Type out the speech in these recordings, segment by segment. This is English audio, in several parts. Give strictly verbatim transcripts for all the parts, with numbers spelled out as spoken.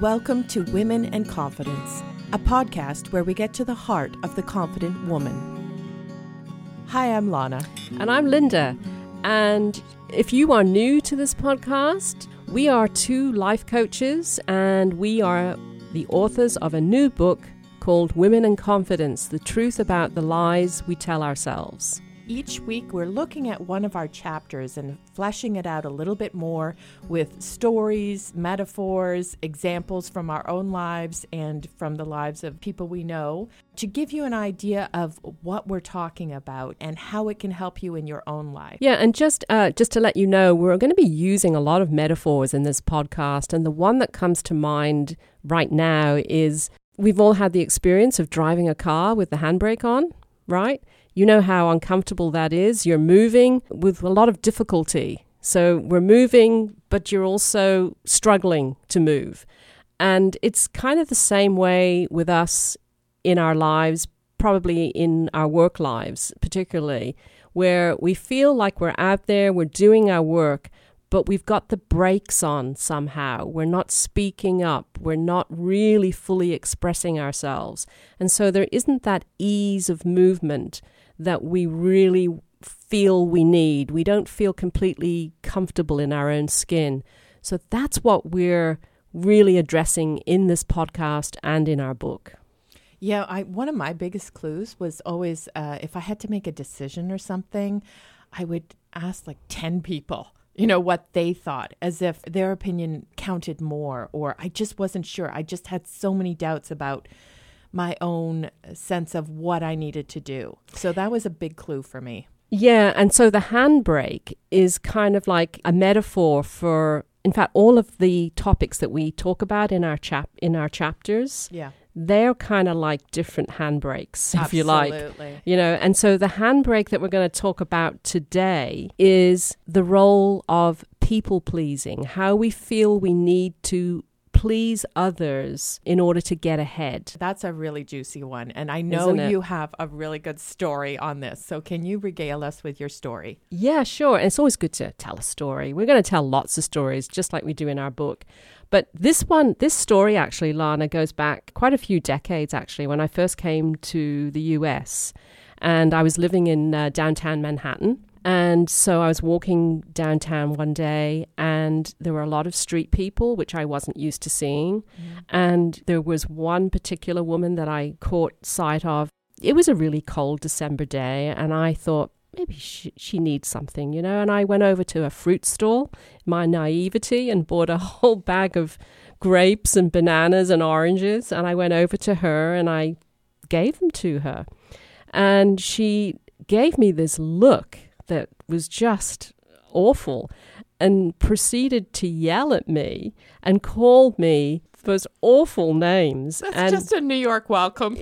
Welcome to Women and Confidence, a podcast where we get to the heart of the confident woman. Hi, I'm Lana. And I'm Linda. And if you are new to this podcast, we are two life coaches and we are the authors of a new book called Women and Confidence: The Truth About the Lies We Tell Ourselves. Each week, we're looking at one of our chapters and fleshing it out a little bit more with stories, metaphors, examples from our own lives and from the lives of people we know to give you an idea of what we're talking about and how it can help you in your own life. Yeah, and just uh, just to let you know, we're going to be using a lot of metaphors in this podcast, and the one that comes to mind right now is we've all had the experience of driving a car with the handbrake on, right? You know how uncomfortable that is. You're moving with a lot of difficulty. So we're moving, but you're also struggling to move. And it's kind of the same way with us in our lives, probably in our work lives particularly, where we feel like we're out there, we're doing our work, but we've got the brakes on somehow. We're not speaking up. We're not really fully expressing ourselves. And so there isn't that ease of movement that we really feel we need. We don't feel completely comfortable in our own skin. So that's what we're really addressing in this podcast and in our book. Yeah, I, one of my biggest clues was always uh, if I had to make a decision or something, I would ask like ten people, you know, what they thought, as if their opinion counted more, or I just wasn't sure. I just had so many doubts about my own sense of what I needed to do. So that was a big clue for me. Yeah. And so the handbrake is kind of like a metaphor for, in fact, all of the topics that we talk about in our chap in our chapters. Yeah. They're kind of like different handbrakes, if Absolutely. You like, you know. And so the handbrake that we're going to talk about today is the role of people pleasing, how we feel we need to please others in order to get ahead. That's a really juicy one. And I know you have a really good story on this. So can you regale us with your story? Yeah, sure. And it's always good to tell a story. We're going to tell lots of stories, just like we do in our book. But this one, this story actually, Lana, goes back quite a few decades, actually, when I first came to the U S and I was living in uh, downtown Manhattan. And so I was walking downtown one day and there were a lot of street people, which I wasn't used to seeing. Mm. And there was one particular woman that I caught sight of. It was a really cold December day and I thought, maybe she, she needs something, you know. And I went over to a fruit stall, my naivety, and bought a whole bag of grapes and bananas and oranges. And I went over to her and I gave them to her. And she gave me this look that was just awful and proceeded to yell at me and called me those awful names. That's and just a New York welcome.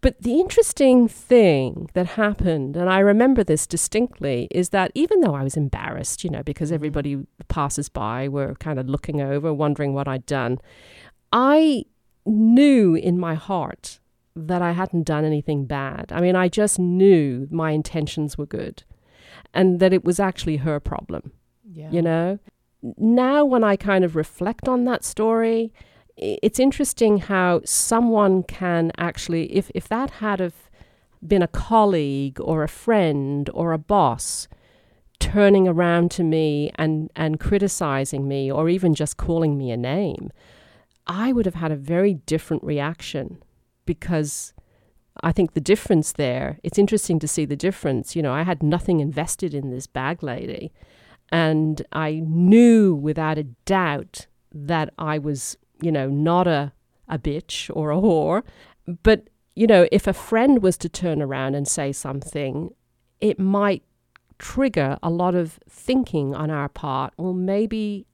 But the interesting thing that happened, and I remember this distinctly, is that even though I was embarrassed, you know, because everybody passes by were kind of looking over, wondering what I'd done, I knew in my heart that I hadn't done anything bad. I mean, I just knew my intentions were good and that it was actually her problem, yeah. You know? Now when I kind of reflect on that story, it's interesting how someone can actually, if, if that had have been a colleague or a friend or a boss turning around to me and, and criticizing me or even just calling me a name, I would have had a very different reaction. Because I think the difference there, it's interesting to see the difference. You know, I had nothing invested in this bag lady. And I knew without a doubt that I was, you know, not a, a bitch or a whore. But, you know, if a friend was to turn around and say something, it might trigger a lot of thinking on our part. Well, maybe,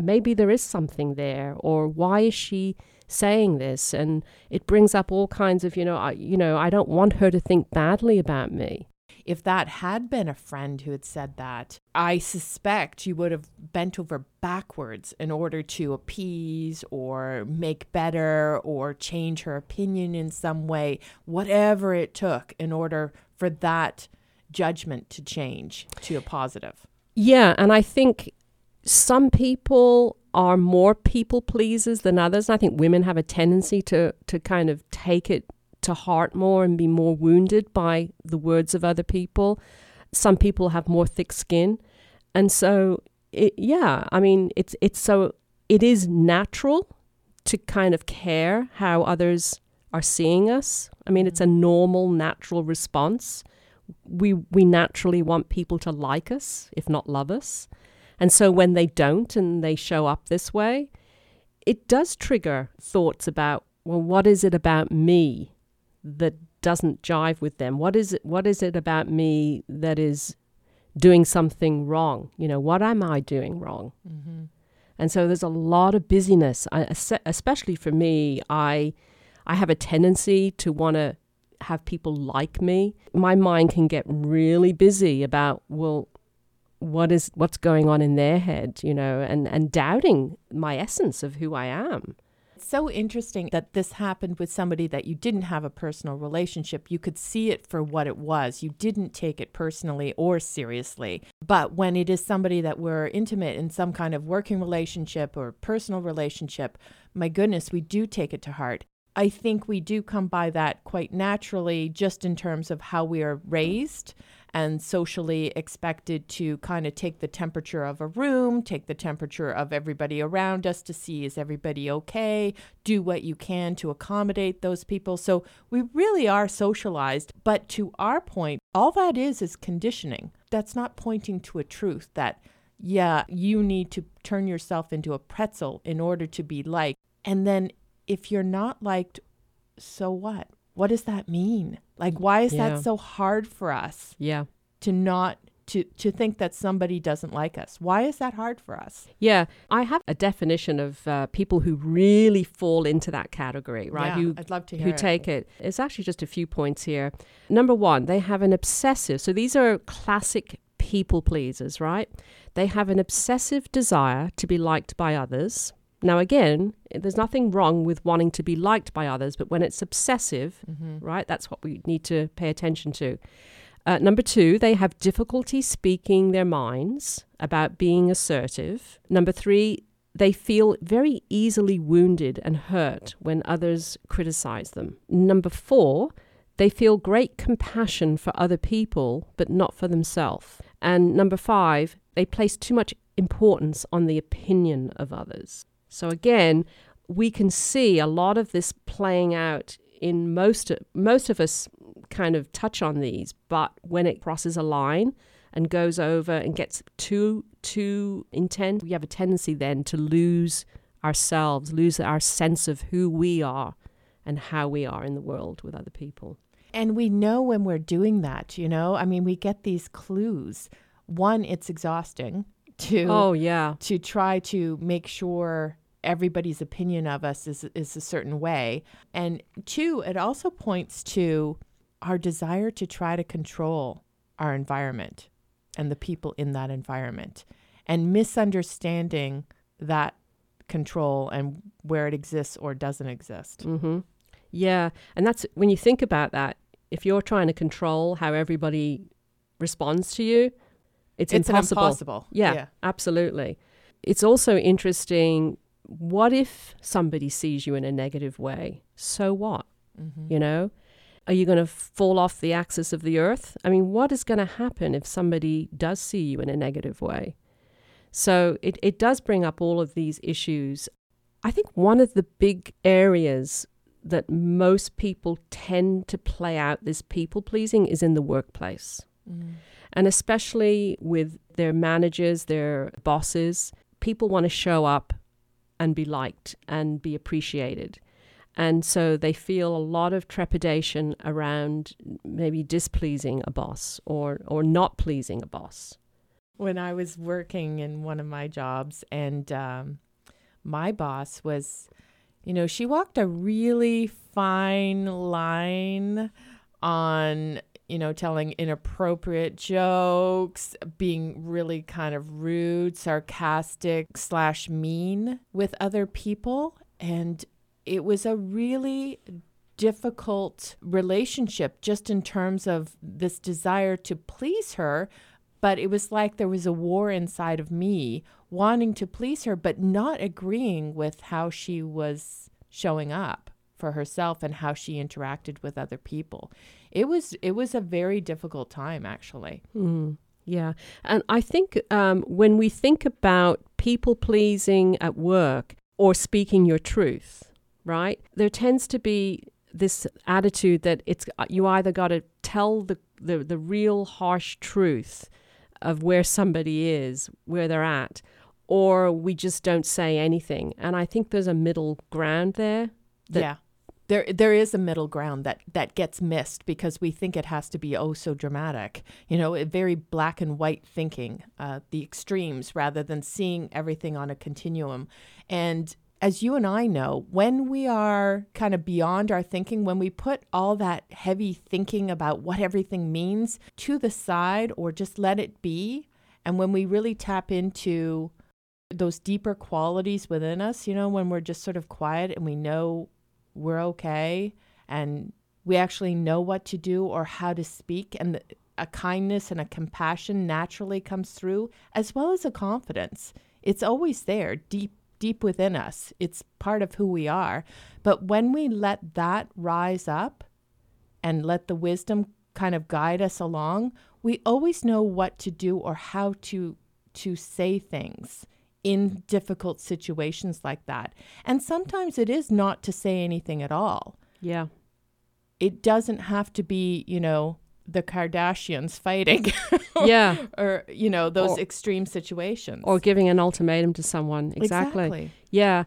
maybe there is something there, or why is she saying this? And it brings up all kinds of, you know, I, you know, I don't want her to think badly about me. If that had been a friend who had said that, I suspect you would have bent over backwards in order to appease or make better or change her opinion in some way, whatever it took in order for that judgment to change to a positive. Yeah, and I think some people are more people pleasers than others. And I think women have a tendency to to kind of take it to heart more and be more wounded by the words of other people. Some people have more thick skin. And so, it, yeah, I mean, it's it's so it is natural to kind of care how others are seeing us. I mean, it's a normal, natural response. We we naturally want people to like us, if not love us. And so when they don't and they show up this way, it does trigger thoughts about, well, what is it about me that doesn't jive with them? What is it, what is it about me that is doing something wrong? You know, what am I doing wrong? Mm-hmm. And so there's a lot of busyness. I, especially for me, I I have a tendency to want to have people like me. My mind can get really busy about, well, what is what's going on in their head, you know, and, and doubting my essence of who I am. It's so interesting that this happened with somebody that you didn't have a personal relationship. You could see it for what it was. You didn't take it personally or seriously. But when it is somebody that we're intimate in some kind of working relationship or personal relationship, my goodness, we do take it to heart. I think we do come by that quite naturally, just in terms of how we are raised and socially expected to kind of take the temperature of a room, take the temperature of everybody around us to see, is everybody okay? Do what you can to accommodate those people. So we really are socialized. But to our point, all that is is conditioning. That's not pointing to a truth that, yeah, you need to turn yourself into a pretzel in order to be liked. And then if you're not liked, so what? What does that mean? Like, why is yeah. that so hard for us? Yeah. To not to to think that somebody doesn't like us. Why is that hard for us? Yeah, I have a definition of uh, people who really fall into that category, right? Yeah, who, I'd love to hear who it. take it. It's actually just a few points here. Number one, they have an obsessive. So these are classic people pleasers, right? They have an obsessive desire to be liked by others. Now, again, there's nothing wrong with wanting to be liked by others, but when it's obsessive, mm-hmm. right, that's what we need to pay attention to. Uh, number two, they have difficulty speaking their minds about being assertive. Number three, they feel very easily wounded and hurt when others criticize them. Number four, they feel great compassion for other people, but not for themselves. And number five, they place too much importance on the opinion of others. So again, we can see a lot of this playing out in most, most of us kind of touch on these, but when it crosses a line and goes over and gets too, too intense, we have a tendency then to lose ourselves, lose our sense of who we are and how we are in the world with other people. And we know when we're doing that, you know, I mean, we get these clues. One, it's exhausting. To, oh, yeah. to try to make sure everybody's opinion of us is is a certain way. And two, it also points to our desire to try to control our environment and the people in that environment and misunderstanding that control and where it exists or doesn't exist. Mm-hmm. Yeah. And that's when you think about that, if you're trying to control how everybody responds to you, It's, it's impossible. impossible. Yeah, yeah, absolutely. It's also interesting. What if somebody sees you in a negative way? So what? Mm-hmm. You know, are you going to fall off the axis of the earth? I mean, what is going to happen if somebody does see you in a negative way? So it, it does bring up all of these issues. I think one of the big areas that most people tend to play out this people pleasing is in the workplace. Mm. And especially with their managers, their bosses, people want to show up and be liked and be appreciated. And so they feel a lot of trepidation around maybe displeasing a boss or, or not pleasing a boss. When I was working in one of my jobs and um, my boss was, you know, she walked a really fine line on you know, telling inappropriate jokes, being really kind of rude, sarcastic slash mean with other people. And it was a really difficult relationship just in terms of this desire to please her, But it was like there was a war inside of me wanting to please her, but not agreeing with how she was showing up for herself and how she interacted with other people. It was it was a very difficult time, actually. Mm, yeah. And I think um, when we think about people pleasing at work or speaking your truth, right, there tends to be this attitude that it's you either got to tell the, the, the real harsh truth of where somebody is, where they're at, or we just don't say anything. And I think there's a middle ground there. That yeah, there there is a middle ground that, that gets missed because we think it has to be oh so dramatic. You know, very black and white thinking, uh, the extremes rather than seeing everything on a continuum. And as you and I know, when we are kind of beyond our thinking, when we put all that heavy thinking about what everything means to the side or just let it be, and when we really tap into those deeper qualities within us, you know, when we're just sort of quiet and we know we're okay and we actually know what to do or how to speak, and the, a kindness and a compassion naturally comes through, as well as a confidence. It's always there, deep deep within us. It's part of who we are. But when we let that rise up and let the wisdom kind of guide us along, we always know what to do or how to to say things in difficult situations like that. And sometimes it is not to say anything at all. Yeah. It doesn't have to be, you know, the Kardashians fighting. Yeah. Or, you know, those or, extreme situations. Or giving an ultimatum to someone. Exactly. Exactly. Yeah.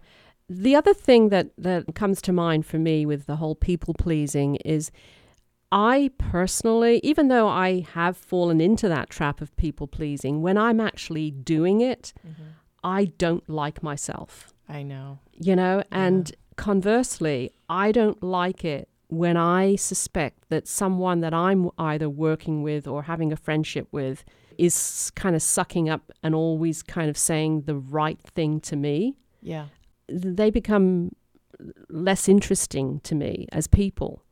The other thing that, that comes to mind for me with the whole people pleasing is I personally, even though I have fallen into that trap of people pleasing, when I'm actually doing it, mm-hmm. I don't like myself. I know. You know, and yeah. Conversely, I don't like it when I suspect that someone that I'm either working with or having a friendship with is kind of sucking up and always kind of saying the right thing to me. Yeah. They become less interesting to me as people.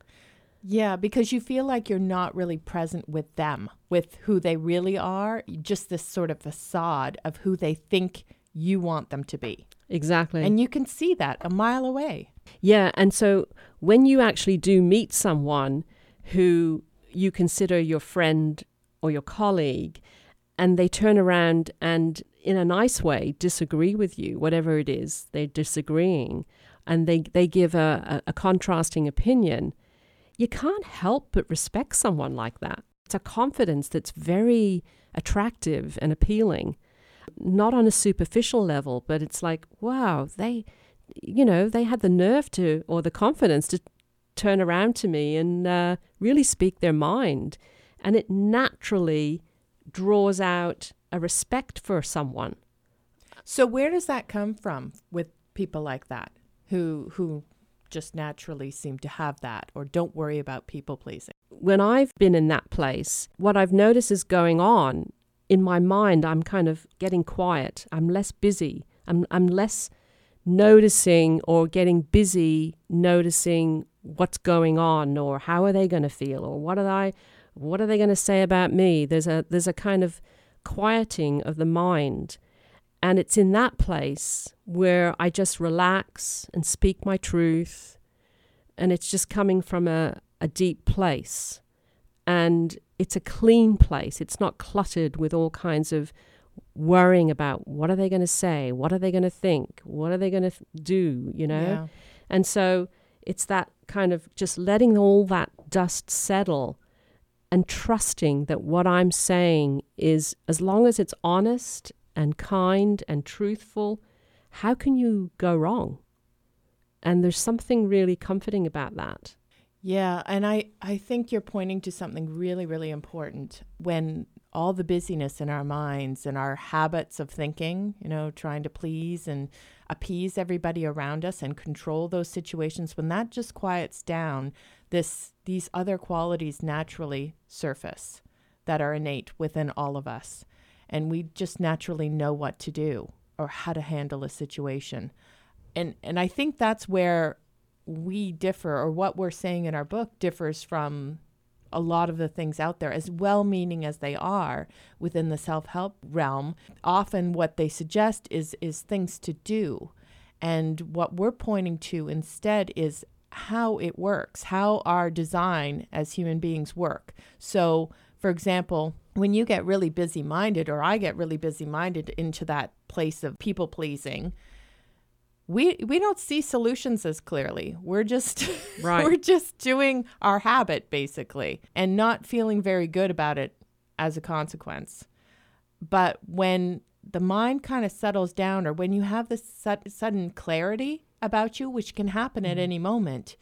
Yeah, because you feel like you're not really present with them, with who they really are, just this sort of facade of who they think you want them to be. Exactly. And you can see that a mile away. Yeah, and so when you actually do meet someone who you consider your friend or your colleague, and they turn around and in a nice way disagree with you, whatever it is they're disagreeing, and they, they give a, a, a contrasting opinion, you can't help but respect someone like that. It's a confidence that's very attractive and appealing, not on a superficial level, but it's like, wow, they, you know, they had the nerve to, or the confidence to turn around to me and uh, really speak their mind. And it naturally draws out a respect for someone. So where does that come from with people like that who who... just naturally seem to have that or don't worry about people pleasing? When I've been in that place, what I've noticed is going on in my mind, I'm kind of getting quiet. I'm less busy. I'm I'm less noticing or getting busy noticing what's going on or how are they going to feel or what are I what are they going to say about me? There's a there's a kind of quieting of the mind. And it's in that place where I just relax and speak my truth. And it's just coming from a, a deep place. And it's a clean place. It's not cluttered with all kinds of worrying about what are they going to say? What are they going to think? What are they going to th- do? You know? Yeah. And so it's that kind of just letting all that dust settle and trusting that what I'm saying is, as long as it's honest and kind and truthful, how can you go wrong? And there's something really comforting about that. Yeah, and I, I think you're pointing to something really, really important. When all the busyness in our minds and our habits of thinking, you know, trying to please and appease everybody around us and control those situations, when that just quiets down, this these other qualities naturally surface that are innate within all of us. And we just naturally know what to do or how to handle a situation. And and I think that's where we differ, or what we're saying in our book differs from a lot of the things out there, as well-meaning as they are within the self-help realm. Often what they suggest is is things to do. And what we're pointing to instead is how it works, how our design as human beings work. So, for example, when you get really busy-minded, or I get really busy-minded into that place of people-pleasing, we we don't see solutions as clearly. We're just right. we're just doing our habit, basically, and not feeling very good about it as a consequence. But when the mind kind of settles down, or when you have this su- sudden clarity about you, which can happen mm-hmm. at any moment,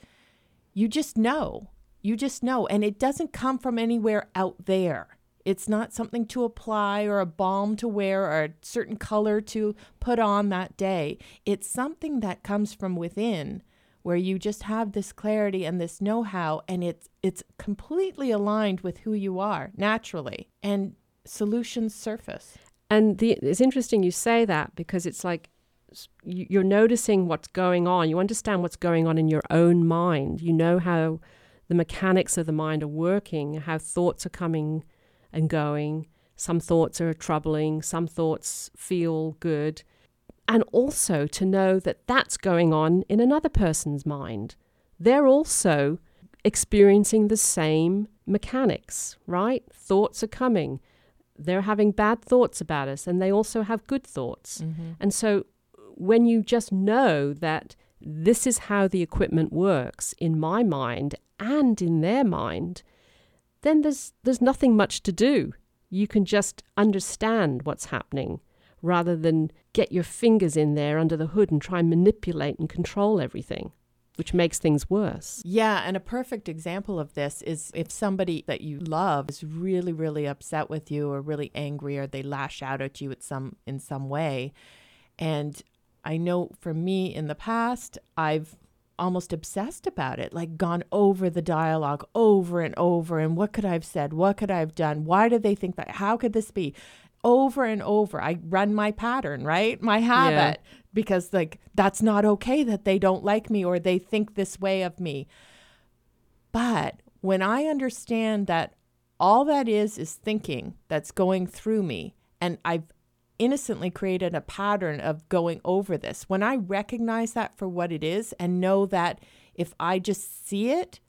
you just know. You just know. And it doesn't come from anywhere out there. It's not something to apply, or a balm to wear, or a certain color to put on that day. It's something that comes from within, where you just have this clarity and this know-how, and it's it's completely aligned with who you are naturally, and solutions surface. And the, it's interesting you say that, because it's like you're noticing what's going on. You understand what's going on in your own mind. You know how the mechanics of the mind are working, how thoughts are coming and going. Some thoughts are troubling, some thoughts feel good. And also to know that that's going on in another person's mind. They're also experiencing the same mechanics, right? Thoughts are coming. They're having bad thoughts about us, and they also have good thoughts. Mm-hmm. And so when you just know that this is how the equipment works in my mind and in their mind, then there's there's nothing much to do. You can just understand what's happening, rather than get your fingers in there under the hood and try and manipulate and control everything, which makes things worse. Yeah, and a perfect example of this is if somebody that you love is really, really upset with you, or really angry, or they lash out at you at some in some way. And I know for me in the past, I've almost obsessed about it, like gone over the dialogue over and over. And what could I have said? What could I have done? Why do they think that? How could this be? Over and over. I run my pattern, right? My habit, yeah. Because like, that's not okay that they don't like me, or they think this way of me. But when I understand that all that is, is thinking that's going through me, and I've innocently created a pattern of going over this. When I recognize that for what it is, and know that if I just see it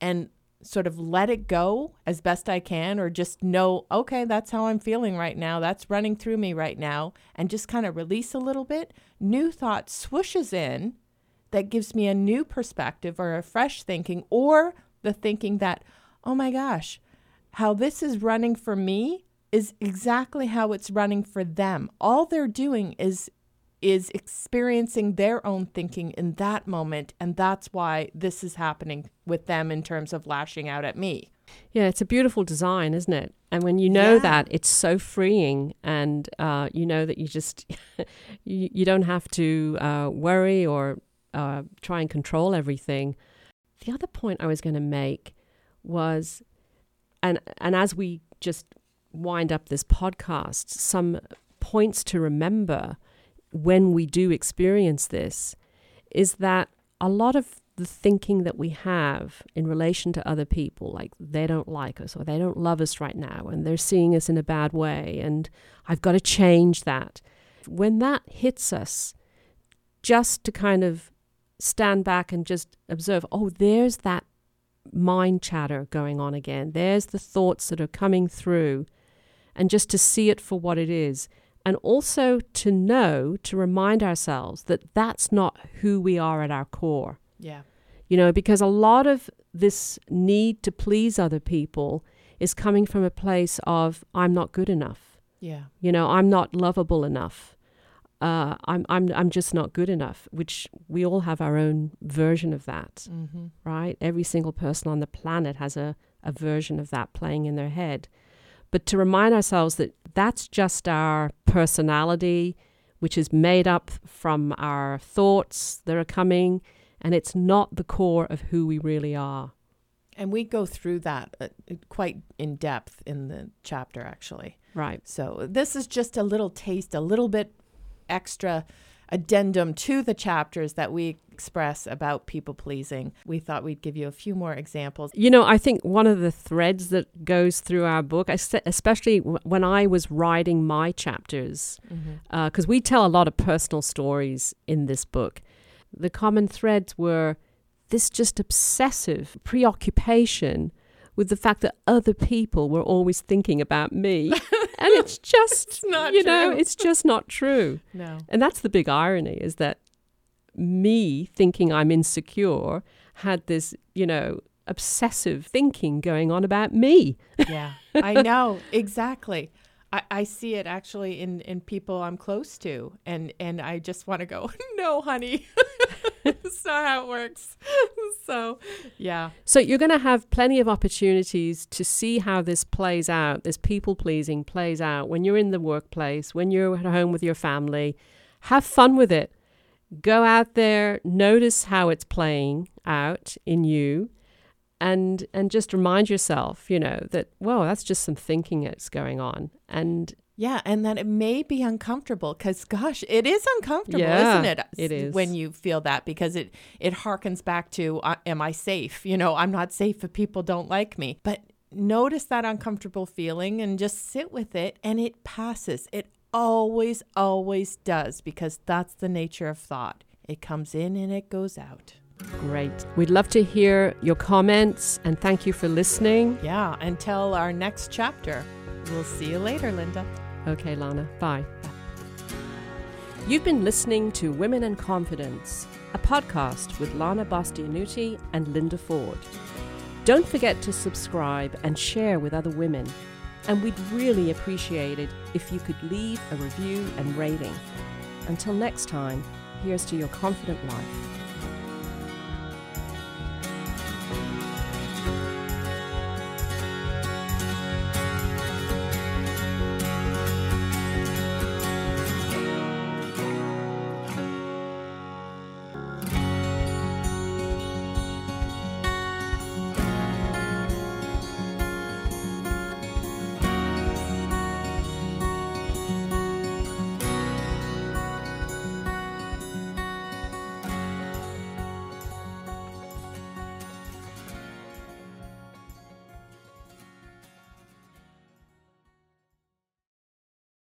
and sort of let it go as best I can, or just know, okay, that's how I'm feeling right now. That's running through me right now. And just kind of release a little bit. New thought swooshes in that gives me a new perspective, or a fresh thinking, or the thinking that, oh my gosh, how this is running for me is exactly how it's running for them. All they're doing is is experiencing their own thinking in that moment, and that's why this is happening with them in terms of lashing out at me. Yeah, it's a beautiful design, isn't it? And when you know yeah. that, it's so freeing, and uh, you know that you just you, you don't have to uh, worry or uh, try and control everything. The other point I was going to make was, and and as we just wind up this podcast, some points to remember when we do experience this is that a lot of the thinking that we have in relation to other people, like they don't like us, or they don't love us right now, and they're seeing us in a bad way, and I've got to change that. When that hits us, just to kind of stand back and just observe, oh, there's that mind chatter going on again. There's the thoughts that are coming through. And just to see it for what it is. And also to know, to remind ourselves that that's not who we are at our core. Yeah. You know, because a lot of this need to please other people is coming from a place of, I'm not good enough. Yeah. You know, I'm not lovable enough. Uh, I'm, I'm, I'm just not good enough, which we all have our own version of that, mm-hmm. right? Every single person on the planet has a, a version of that playing in their head. But to remind ourselves that that's just our personality, which is made up from our thoughts that are coming, and it's not the core of who we really are. And we go through that uh, quite in depth in the chapter, actually. Right. So this is just a little taste, a little bit extra addendum to the chapters that we express about people pleasing, we thought we'd give you a few more examples. You know, I think one of the threads that goes through our book, especially when I was writing my chapters, because mm-hmm. uh, we tell a lot of personal stories in this book, the common threads were this just obsessive preoccupation with the fact that other people were always thinking about me. And it's just, it's not you true. know, it's just not true. No. And that's the big irony, is that me thinking I'm insecure had this, you know, obsessive thinking going on about me. Yeah, I know. Exactly. I, I see it actually in, in people I'm close to. And, and I just want to go, no, honey. That's not how it works. So, yeah. So you're going to have plenty of opportunities to see how this plays out, this people-pleasing plays out when you're in the workplace, when you're at home with your family. Have fun with it. Go out there, notice how it's playing out in you, and and just remind yourself, you know, that, whoa, that's just some thinking that's going on. And yeah, and that it may be uncomfortable because, gosh, it is uncomfortable, yeah, isn't it? It is. When you feel that, because it, it harkens back to, uh, am I safe? You know, I'm not safe if people don't like me. But notice that uncomfortable feeling and just sit with it, and it passes. It always, always does, because that's the nature of thought. It comes in and it goes out. Great. We'd love to hear your comments, and thank you for listening. Yeah, until our next chapter. We'll see you later, Linda. Okay, Lana. Bye. Bye. You've been listening to Women and Confidence, a podcast with Lana Bastianuti and Linda Ford. Don't forget to subscribe and share with other women. And we'd really appreciate it if you could leave a review and rating. Until next time, here's to your confident life.